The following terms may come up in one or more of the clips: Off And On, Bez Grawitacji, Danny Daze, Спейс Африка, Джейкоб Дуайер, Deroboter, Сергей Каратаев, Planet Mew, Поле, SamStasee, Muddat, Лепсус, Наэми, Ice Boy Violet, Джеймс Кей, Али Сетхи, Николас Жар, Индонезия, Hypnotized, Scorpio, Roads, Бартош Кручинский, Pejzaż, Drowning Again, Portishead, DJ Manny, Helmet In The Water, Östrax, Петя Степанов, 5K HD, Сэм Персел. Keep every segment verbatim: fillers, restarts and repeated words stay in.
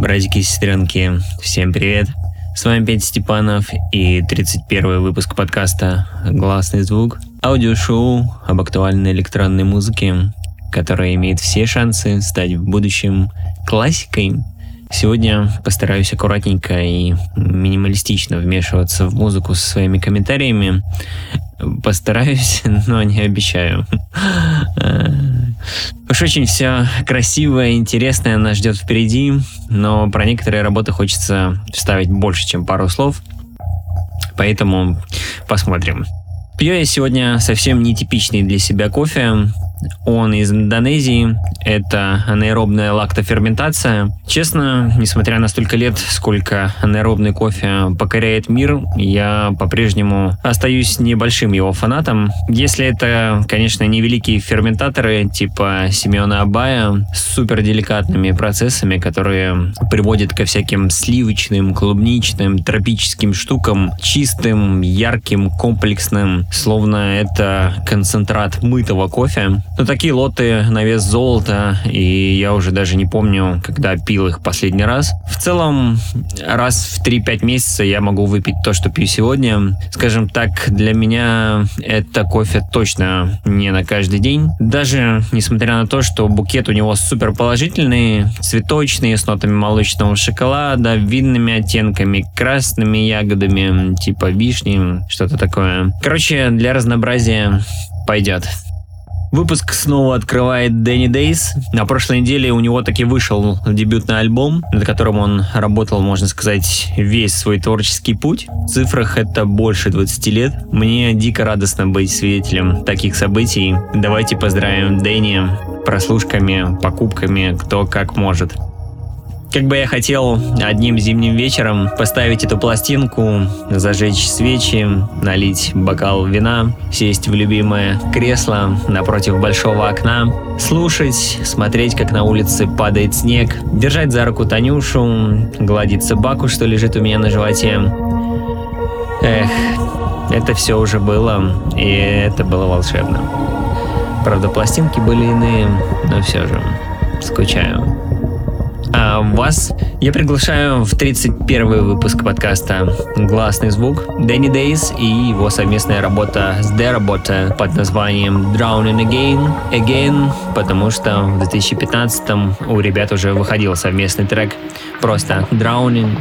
Братики и сестренки, всем привет! С вами Петя Степанов и тридцать первый выпуск подкаста «Гласный звук». Аудиошоу об актуальной электронной музыке, которая имеет все шансы стать в будущем классикой. Сегодня постараюсь аккуратненько и минималистично вмешиваться в музыку со своими комментариями. Постараюсь, но не обещаю. Уж очень все красивое и интересное нас ждет впереди, но про некоторые работы хочется вставить больше, чем пару слов, поэтому посмотрим. Пью я сегодня совсем нетипичный для себя кофе. Он из Индонезии, это анаэробная лактоферментация. Честно, несмотря на столько лет, сколько анаэробный кофе покоряет мир, я по-прежнему остаюсь небольшим его фанатом. Если это, конечно, не великие ферментаторы типа Семёна Абая с суперделикатными процессами, которые приводят ко всяким сливочным, клубничным, тропическим штукам, чистым, ярким, комплексным, словно это концентрат мытого кофе. Но такие лоты на вес золота, и я уже даже не помню, когда пил их последний раз. В целом, раз в три-пять месяца я могу выпить то, что пью сегодня. Скажем так, для меня это кофе точно не на каждый день. Даже несмотря на то, что букет у него супер положительный, цветочный, с нотами молочного шоколада, винными оттенками, красными ягодами, типа вишни, что-то такое. Короче, для разнообразия пойдет. Выпуск снова открывает Danny Daze. На прошлой неделе у него таки вышел дебютный альбом, над которым он работал, можно сказать, весь свой творческий путь. В цифрах это больше двадцати лет. Мне дико радостно быть свидетелем таких событий. Давайте поздравим Дэнни прослушками, покупками, кто как может. Как бы я хотел одним зимним вечером поставить эту пластинку, зажечь свечи, налить бокал вина, сесть в любимое кресло напротив большого окна, слушать, смотреть, как на улице падает снег, держать за руку Танюшу, гладить собаку, что лежит у меня на животе. Эх, это все уже было, и это было волшебно. Правда, пластинки были иные, но все же скучаю. А вас я приглашаю в тридцать первый выпуск подкаста «Гласный звук», Danny Daze и его совместная работа с Deroboter под названием Drowning Again, Again, потому что в две тысячи пятнадцатом у ребят уже выходил совместный трек просто Drowning.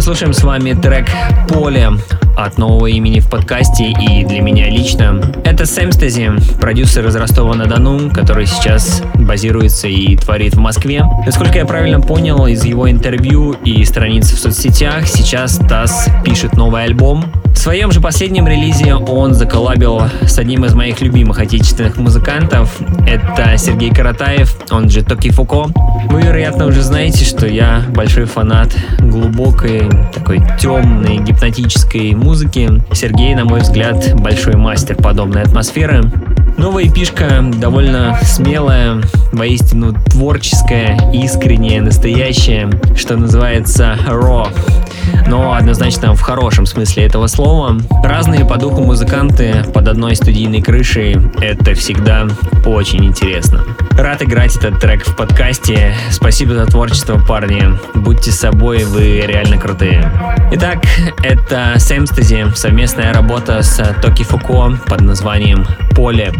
Слушаем с вами трек «Поле» от нового имени в подкасте и для меня лично. Это SamStasee, продюсер из Ростова-на-Дону, который сейчас базируется и творит в Москве. Насколько я правильно понял из его интервью и страниц в соцсетях, сейчас Тасс пишет новый альбом. В своем же последнем релизе он заколлабил с одним из моих любимых отечественных музыкантов. Это Сергей Каратаев, он же Токи Фуко. Вы, вероятно, уже знаете, что я большой фанат глубокой, такой темной, гипнотической музыки. Сергей, на мой взгляд, большой мастер подобной атмосферы. Новая пишка довольно смелая, воистину творческая, искренняя, настоящая, что называется raw, но однозначно в хорошем смысле этого слова. Разные по духу музыканты под одной студийной крышей — это всегда очень интересно. Рад играть этот трек в подкасте. Спасибо за творчество, парни. Будьте собой, вы реально крутые. Итак, это SamStasee, совместная работа с Токи Фуко под названием «Поле».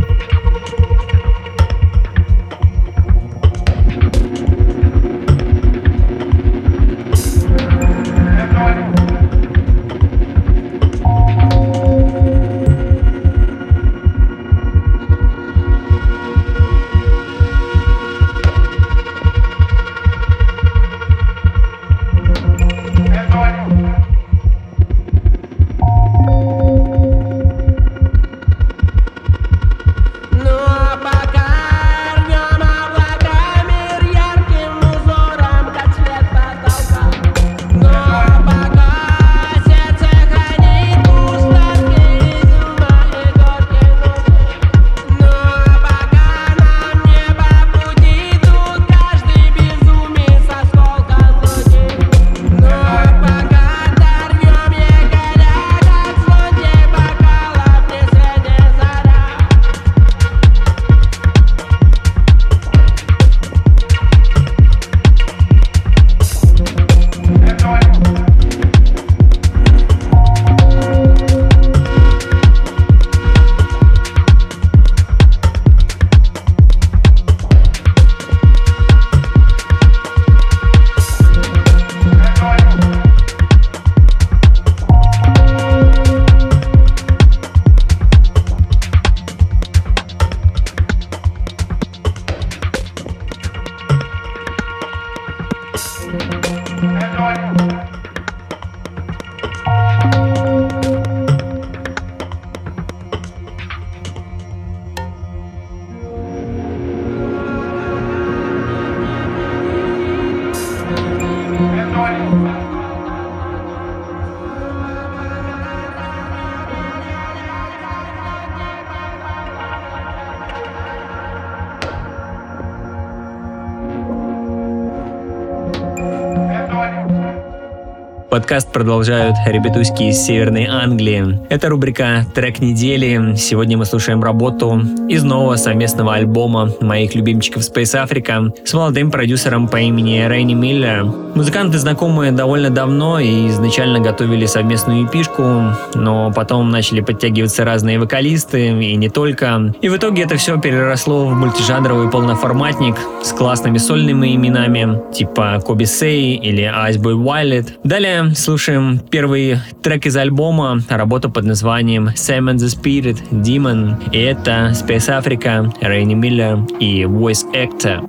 Подкаст продолжают ребятуськи из Северной Англии. Это рубрика «Трек недели». Сегодня мы слушаем работу из нового совместного альбома моих любимчиков Спейс Африка с молодым продюсером по имени Rainy Miller. Музыканты знакомы довольно давно и изначально готовили совместную эпишку, но потом начали подтягиваться разные вокалисты и не только. И в итоге это все переросло в мультижанровый полноформатник с классными сольными именами типа Kobe Say или Ice Boy Violet. Далее слушаем первый трек из альбома, работу под названием Summon the Spirit / Demon. И это Спейс Африка, Rainy Miller и Voice Actor.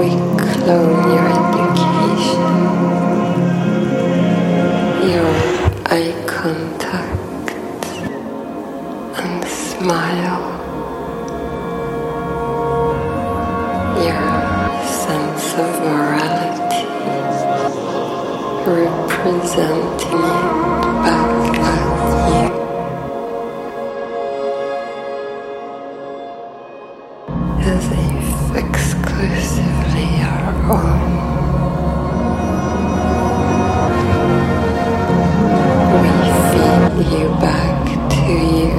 we clone your education, your eye contact, and smile, your sense of morality, representing it back at you. As if exclusively our own, we feed you back to you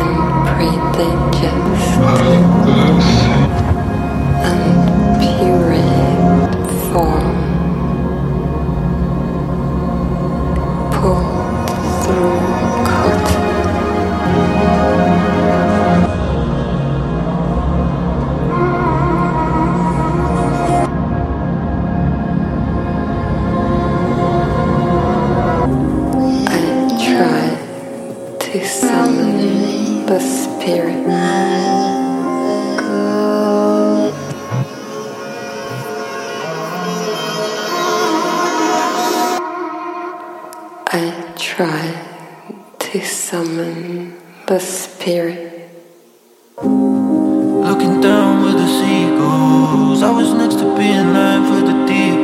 in prodigious and pureed form, pulled through cotton. To summon the spirit, I try to summon the spirit. Looking down with the seagulls, I was next to being line for the deep.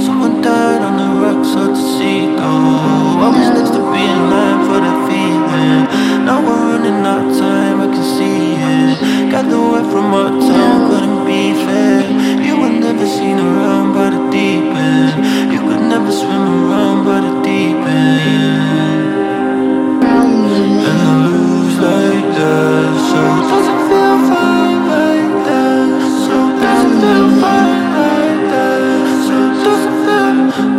Someone died on the rocks of the sea, though I was next to being line for the feeling. Now we're running out of time, I can see it. Got the way from our town, couldn't be fair. You were never seen around by the deep end. You could never swim around by the deep end. And I lose like that, so does it feel fine like that? So does it feel fine like that? So does it feel?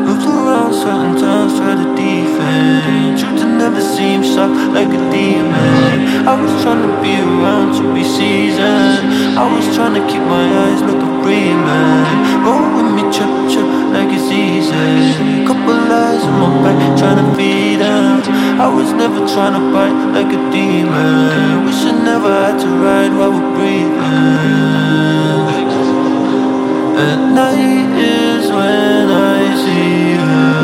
Moved around certain times for the defense. Truth never seemed sharp like a demon. I was trying to be around to be seasoned. I was trying to keep my eyes looking free, man. Roll with me, chip, chip, like it's easy. Couple eyes on my back, trying to feed out. I was never trying to bite like a demon. We should never had to ride while we're breathing. At night is when I see her.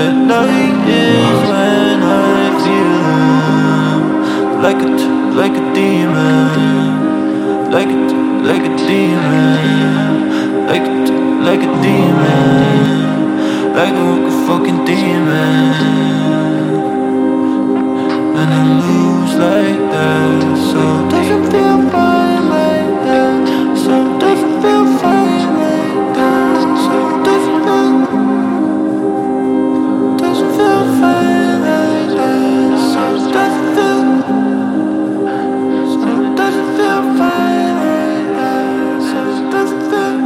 At night is when I feel her. Like a, t- like a demon. Like a, t- like a demon. Like a, t- like a demon. Like a, like a fucking demon. And I lose like that. So does it feel fine like that? So does it feel fine like that? So does it feel, does it feel fine like that? So does it feel, so does it feel fine like that? So does it feel.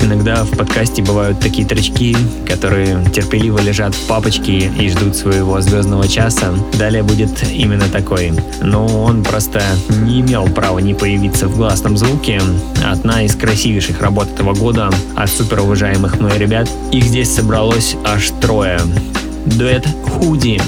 Иногда в подкасте бывают такие тречки, которые терпеливо лежат в папочке и ждут своего звездного часа. Далее будет именно такой. Но он просто не имел права не появиться в «Гласном звуке». Одна из красивейших работ этого года от суперуважаемых моих ребят. Их здесь собралось аж трое. Дуэт «Худи»,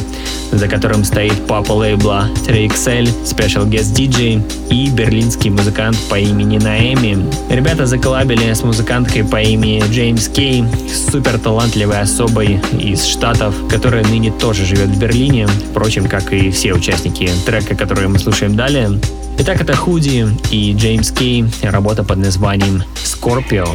за которым стоит папа лейбла три икс эль, Special Guest ди джей и берлинский музыкант по имени Наэми. Ребята заколлабили с музыканткой по имени Джеймс Кей, супер талантливой особой из Штатов, которая ныне тоже живет в Берлине, впрочем, как и все участники трека, который мы слушаем далее. Итак, это Худи и Джеймс Кей, работа под названием «Scorpio».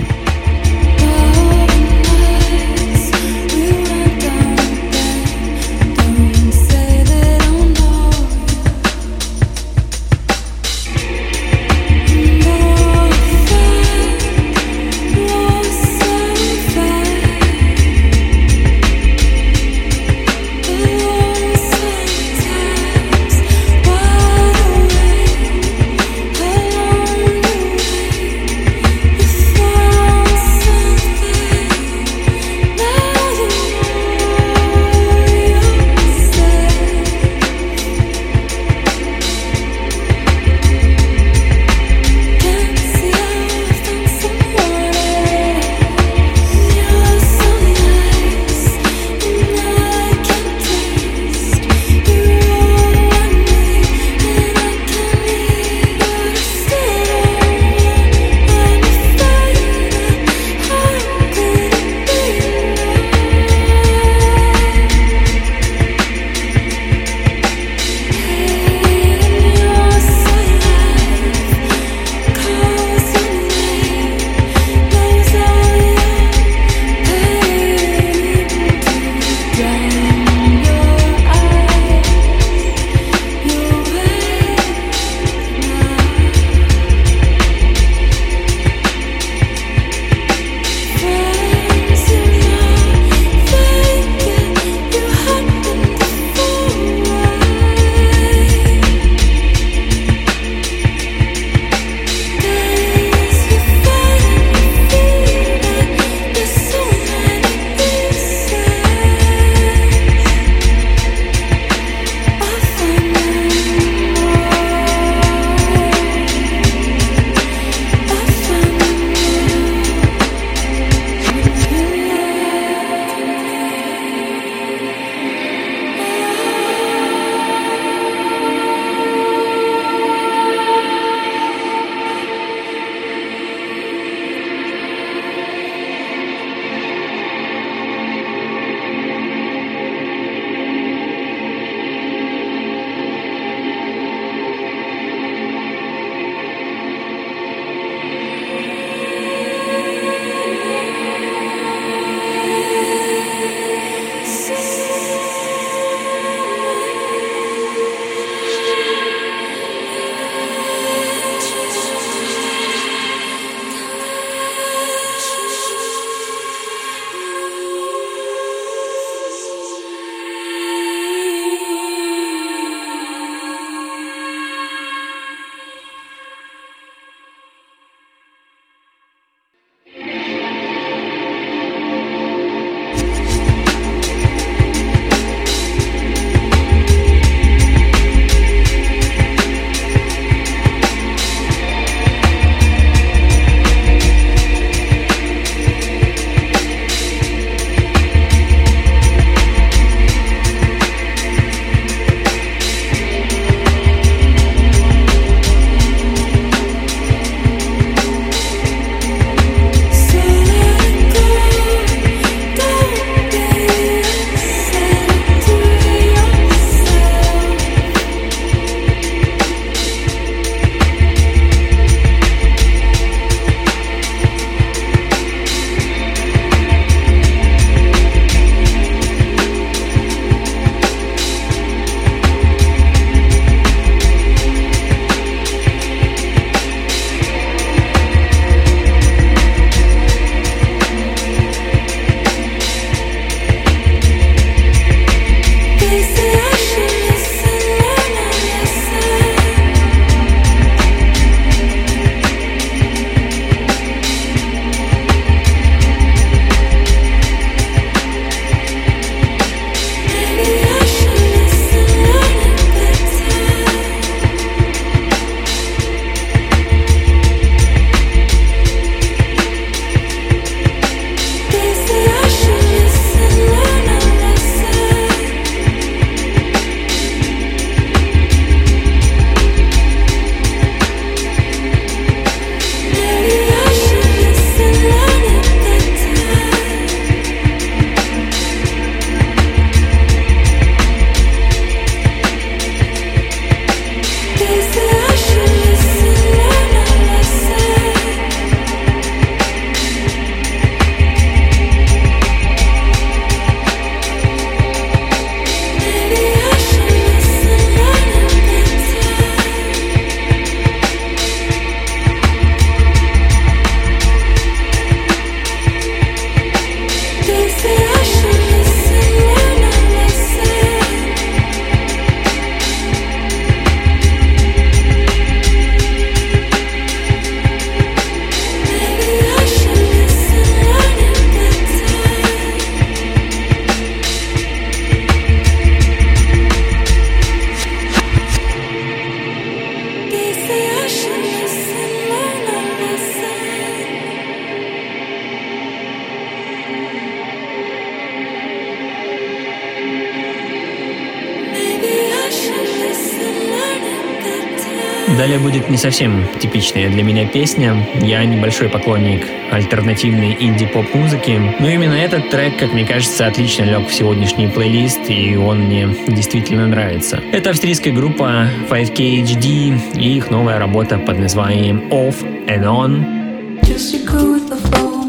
Далее будет не совсем типичная для меня песня. Я небольшой поклонник альтернативной инди-поп-музыки, но именно этот трек, как мне кажется, отлично лег в сегодняшний плейлист, и он мне действительно нравится. Это австрийская группа пять кей эйч ди и их новая работа под названием Off And On. Just you go with the flow.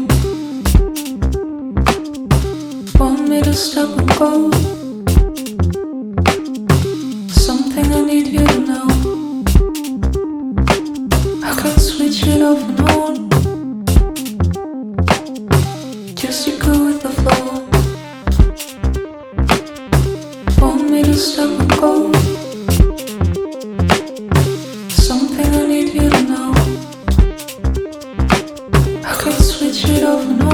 Want me to stop and go? Something I need you to know. I can't switch it off and on. Just you go with the flow. Want me to stop and go? Something I need you to know. I can't switch it off and on.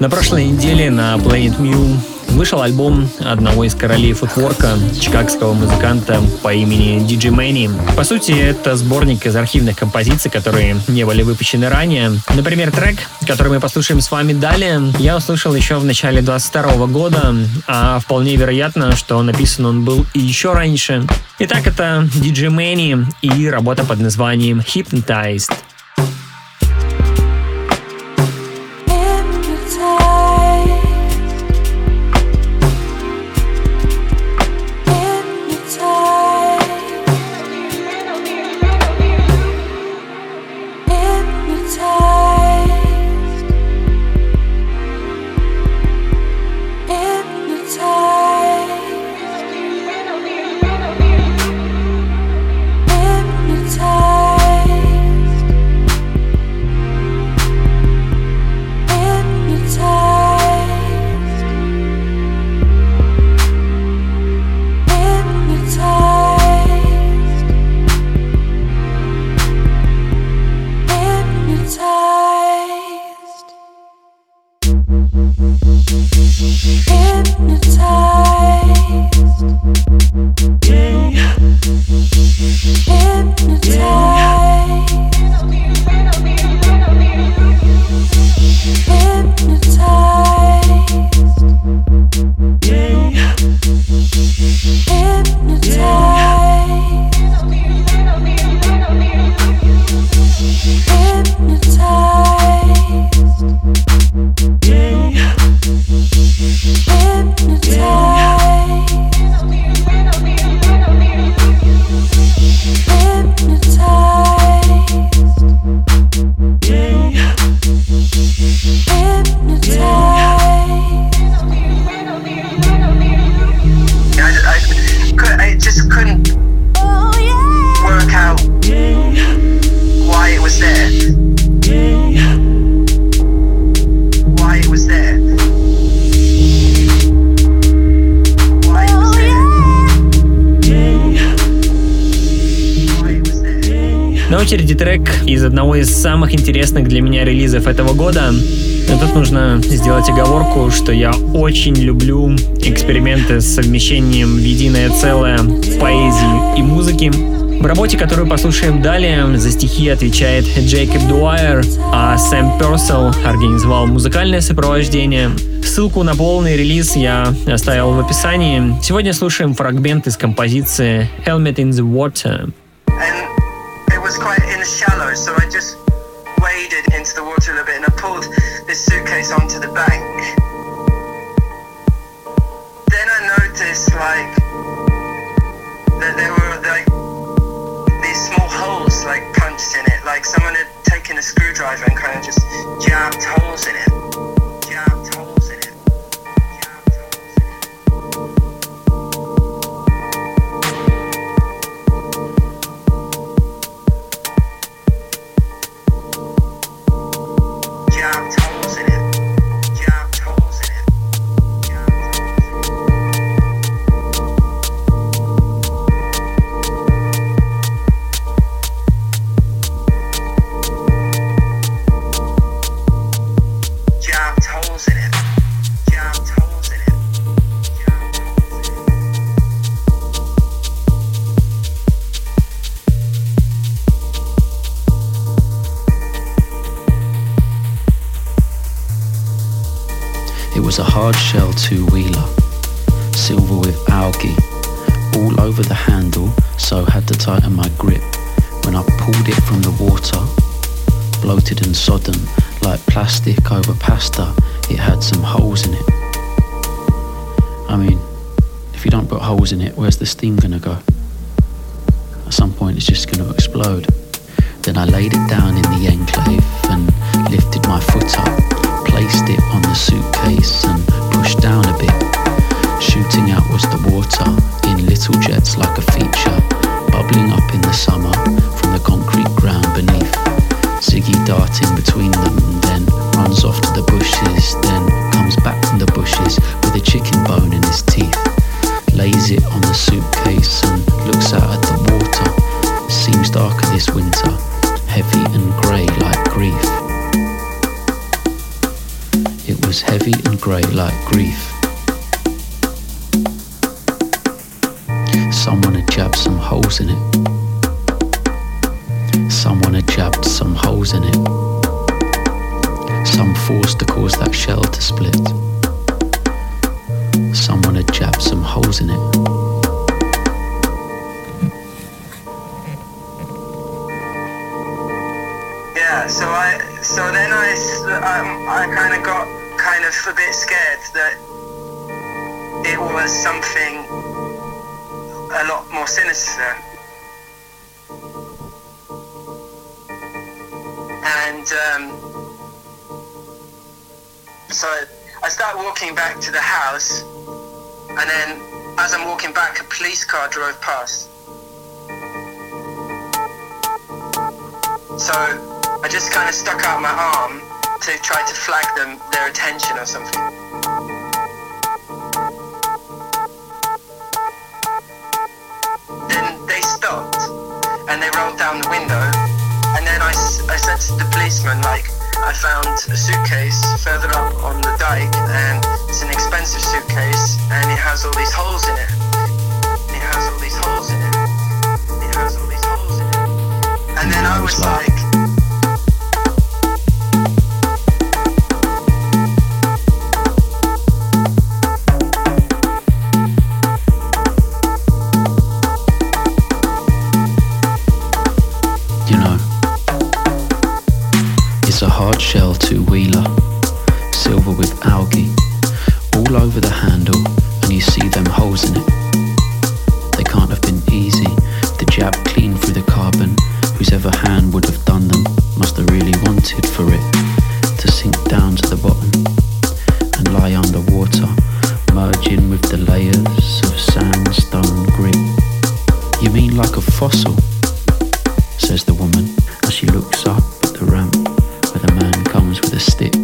На прошлой неделе на Planet Mew вышел альбом одного из королей футворка, чикагского музыканта по имени ди джей Manny. По сути, это сборник из архивных композиций, которые не были выпущены ранее. Например, трек, который мы послушаем с вами далее, я услышал еще в начале двадцать второго года, а вполне вероятно, что написан он был и еще раньше. Итак, это ди джей Manny и работа под названием Hypnotized. Hypnotized, На очереди трек из одного из самых интересных для меня релизов этого года. Но тут нужно сделать оговорку, что я очень люблю эксперименты с совмещением в единое целое поэзии и музыки. В работе, которую послушаем далее, за стихи отвечает Джейкоб Дуайер, а Сэм Персел организовал музыкальное сопровождение. Ссылку на полный релиз я оставил в описании. Сегодня слушаем фрагмент из композиции Helmet In The Water. Small holes like punched in it, like someone had taken a screwdriver and kind of just jabbed holes in it, jabbed holes in it, jabbed holes in it, jabbed holes in it, jabbed holes in it, jabbed holes in it. A hard shell two-wheeler, silver with algae, all over the handle, so had to tighten my grip. When I pulled it from the water, bloated and sodden, like plastic over pasta, it had some holes in it. I mean, if you don't put holes in it, where's the steam gonna go? At some point it's just gonna explode. Then I laid it down in the enclave and lifted my foot up. Placed it on the suitcase and pushed down a bit. Shooting out was the water in little jets like a feature, bubbling up in the summer from the concrete ground beneath. Ziggy darting between them and then runs off to the bushes, then comes back from the bushes with a chicken bone in his teeth. Lays it on the suitcase and looks out at the water. Seems darker this winter, heavy and grey like grief. It was heavy and grey like grief. Someone had jabbed some holes in it. Someone had jabbed some holes in it. Some force to cause that shell to split. Someone had jabbed some holes in it. So I, so then I, um, I kind of got kind of a bit scared that it was something a lot more sinister, and um, so I start walking back to the house, and then as I'm walking back, a police car drove past. So I just kind of stuck out my arm to try to flag them, their attention or something. Then they stopped and they rolled down the window, and then I, I said to the policeman, like, I found a suitcase further up on the dike, and it's an expensive suitcase and it has all these holes in it. It has all these holes in it. It has all these holes in it. And then I was like, shell two-wheeler, silver with algae, all over the handle, and you see them holes in it. They can't have been easy, the jab clean through the carbon, whose ever hand would have done them, must have really wanted for it to sink down to the bottom and lie underwater, merging with the layers of sandstone grit. You mean like a fossil, says the woman as she looks up at the ramp. Where the man comes with a stick.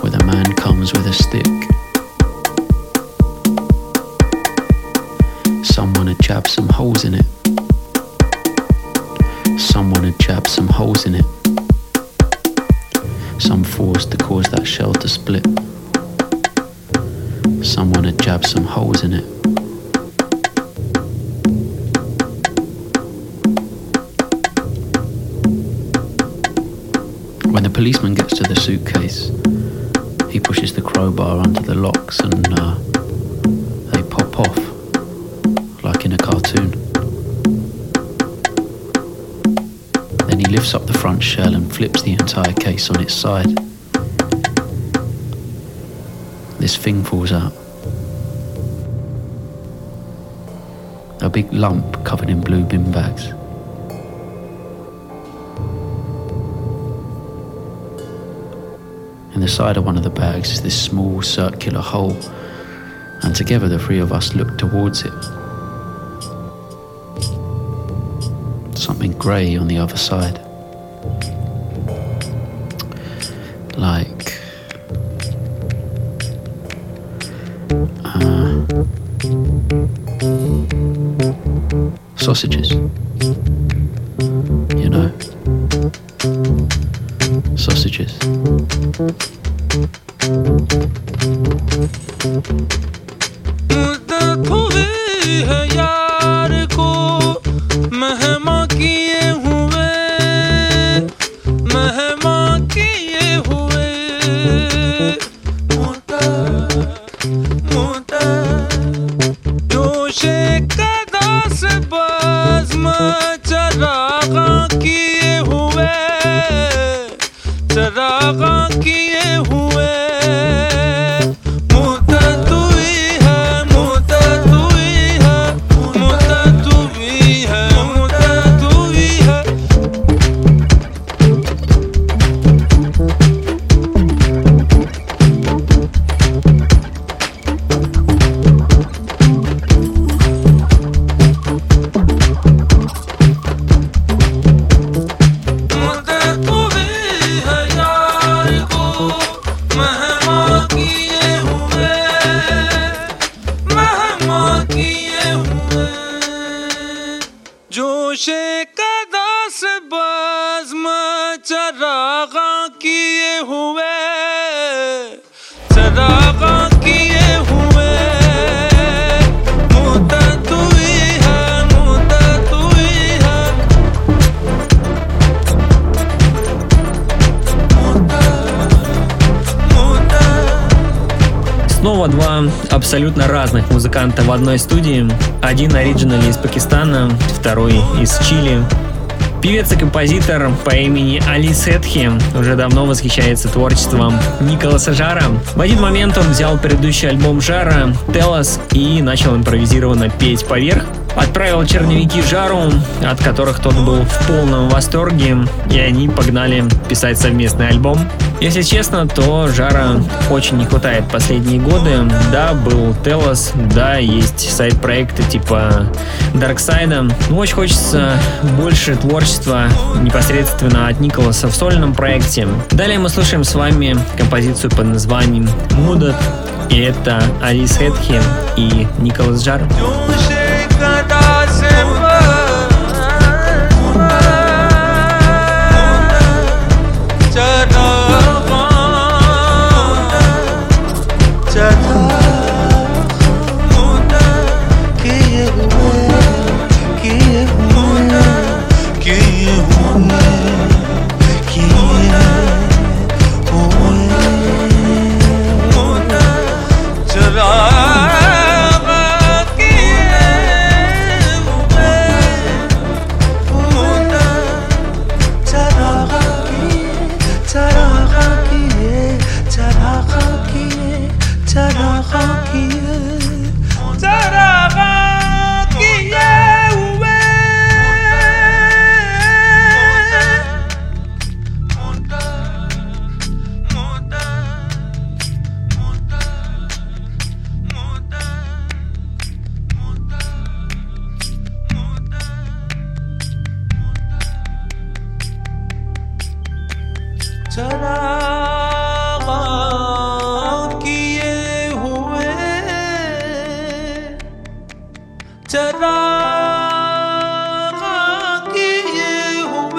Where the man comes with a stick. Someone had jabbed some holes in it. someone had jabbed some holes in it, some force to cause that shell to split. Someone had jabbed some holes in it. When the policeman gets to the suitcase, he pushes the crowbar under the locks and uh, they pop off like in a cartoon. Then he lifts up the front shell and flips the entire case on its side. This thing falls out. A big lump covered in blue bin bags. In the side of one of the bags is this small circular hole, and together the three of us look towards it. Something grey on the other side. Like... Uh, sausages. You know? Sausages. Снова два абсолютно разных музыканта в одной студии. Один оригинал из Пакистана, второй из Чили. Певец и композитор по имени Али Сетхи уже давно восхищается творчеством Николаса Жара. В один момент он взял предыдущий альбом Жара «Tell Us» и начал импровизированно петь поверх. Отправил черновики Жару, от которых тот был в полном восторге, и они погнали писать совместный альбом. Если честно, то Жара очень не хватает последние годы. Да, был Tell Us, да, есть сайд-проекты типа Darkside. Но очень хочется больше творчества непосредственно от Николаса в сольном проекте. Далее мы слушаем с вами композицию под названием Muddat. И это Али Сетхи и Николас Жар. Chara kiye huwe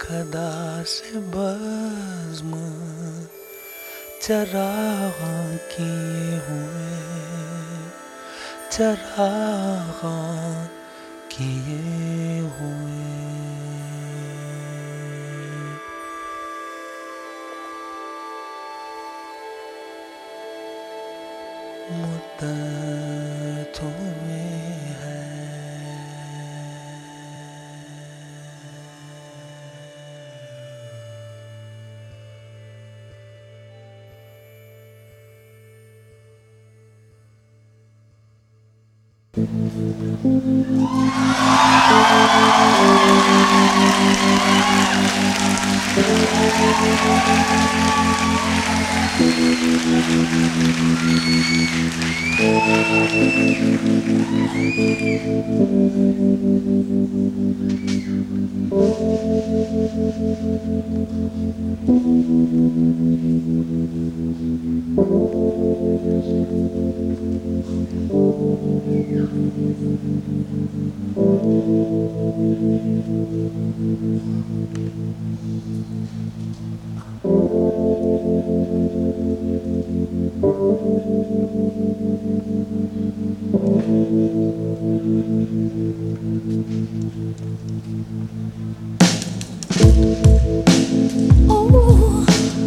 खदा से बज़्म चरागां किए हुए चरागां किए हुए मुद्दतों में है Oh.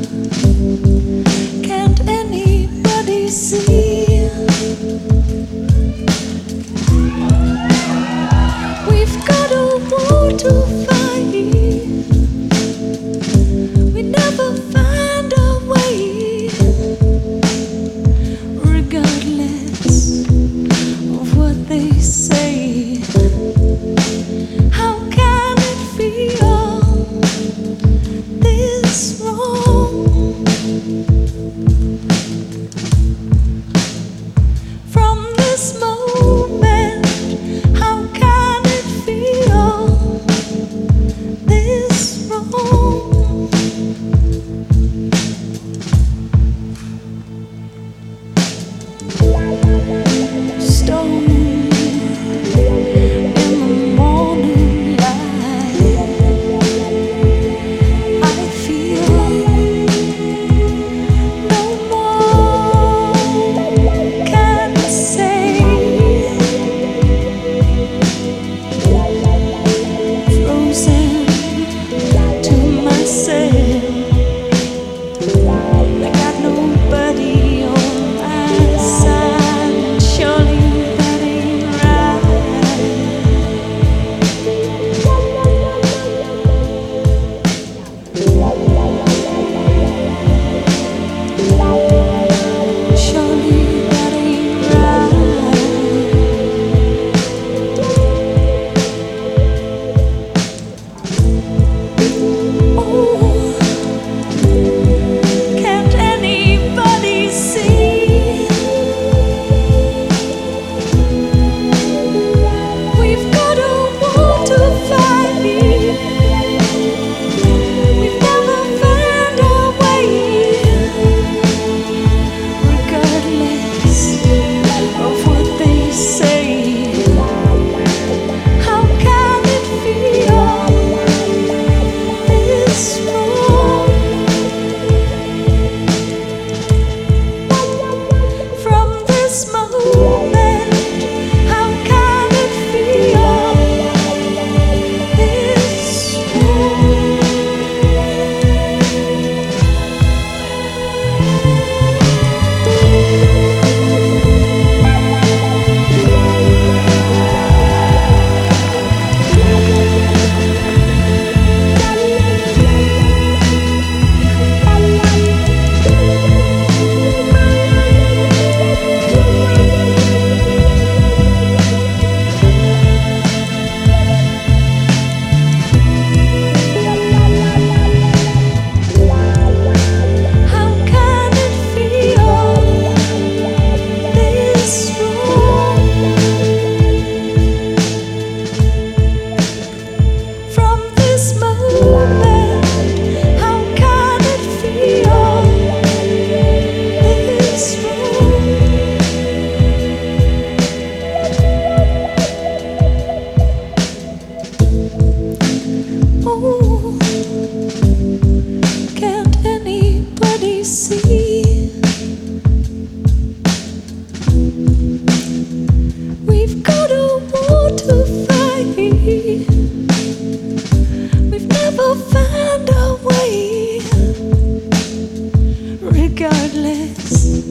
regardless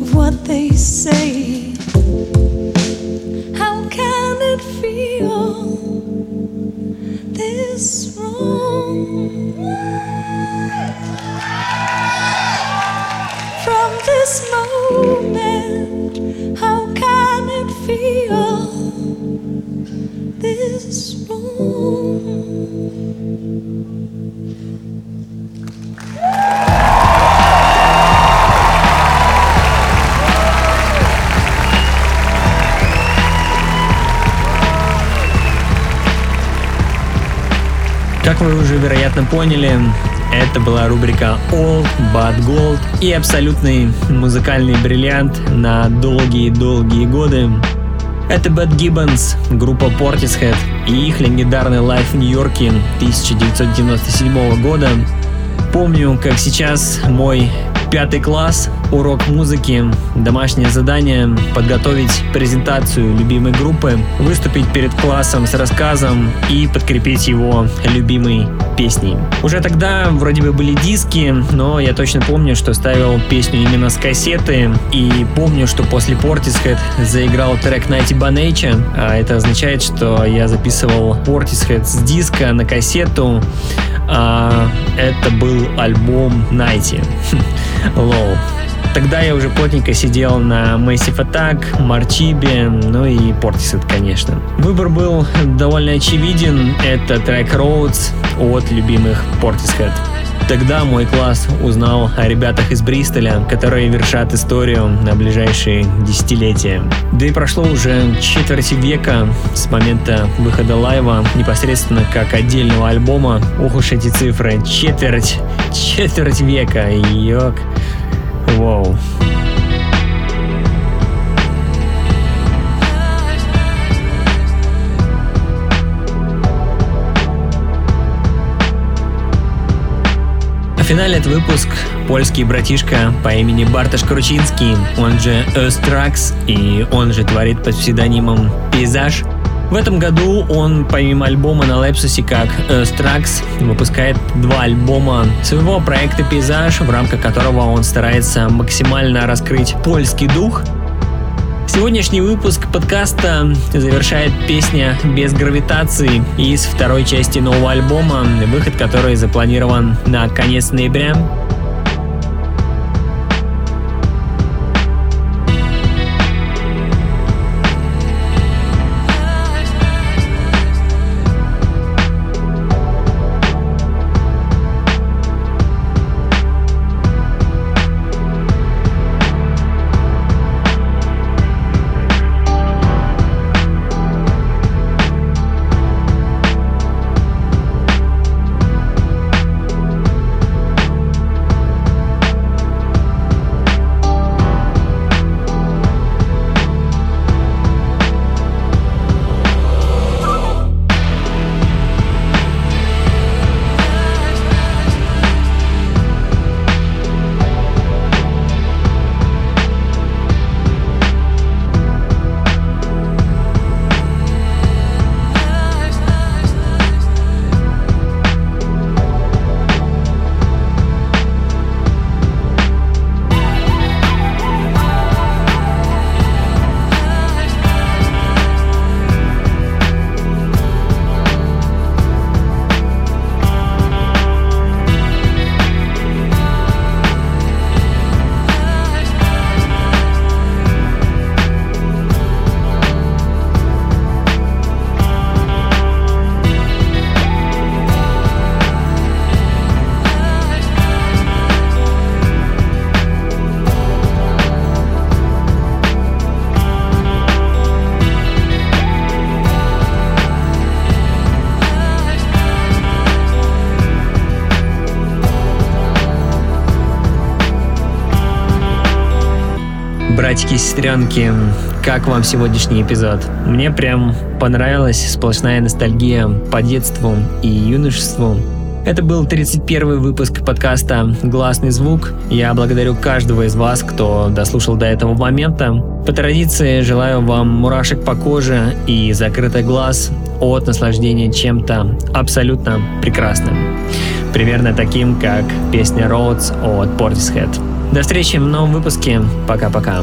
of what they say. How can it feel this wrong? From this moment, how can it feel this wrong? Как вы уже, вероятно, поняли, это была рубрика All But Gold и абсолютный музыкальный бриллиант на долгие-долгие годы. Это Бэд Гиббонс, группа Portishead и их легендарный лайв в Нью-Йорке тысяча девятьсот девяносто седьмого года. Помню, как сейчас, мой пятый класс, урок музыки, домашнее задание, подготовить презентацию любимой группы, выступить перед классом с рассказом и подкрепить его любимой песней. Уже тогда вроде бы были диски, но я точно помню, что ставил песню именно с кассеты, и помню, что после Portishead заиграл трек Nighty by Nature, а это означает, что я записывал Portishead с диска на кассету, а это был альбом Nighty. Лол. Тогда я уже плотненько сидел на Massive Attack, Марчибе, ну и Portishead, конечно. Выбор был довольно очевиден. Это трек Roads от любимых Portishead. Тогда мой класс узнал о ребятах из Бристоля, которые вершат историю на ближайшие десятилетия. Да и прошло уже четверть века с момента выхода лайва, непосредственно как отдельного альбома. Ох уж эти цифры. Четверть, четверть века. Йок. Вау. Финалит выпуск польский братишка по имени Бартош Кручинский, он же Östrax, и он же творит под псевдонимом Pejzaż. В этом году он, помимо альбома на Лепсусе как Östrax, выпускает два альбома своего проекта Pejzaż, в рамках которого он старается максимально раскрыть польский дух. Сегодняшний выпуск подкаста завершает песня «Без гравитации» из второй части нового альбома, выход которой запланирован на конец ноября. Братики и сестренки, как вам сегодняшний эпизод? Мне прям понравилась сплошная ностальгия по детству и юношеству. Это был тридцать первый выпуск подкаста «Гласный звук». Я благодарю каждого из вас, кто дослушал до этого момента. По традиции желаю вам мурашек по коже и закрытый глаз от наслаждения чем-то абсолютно прекрасным. Примерно таким, как песня «Roads» от Portishead. До встречи в новом выпуске. Пока-пока.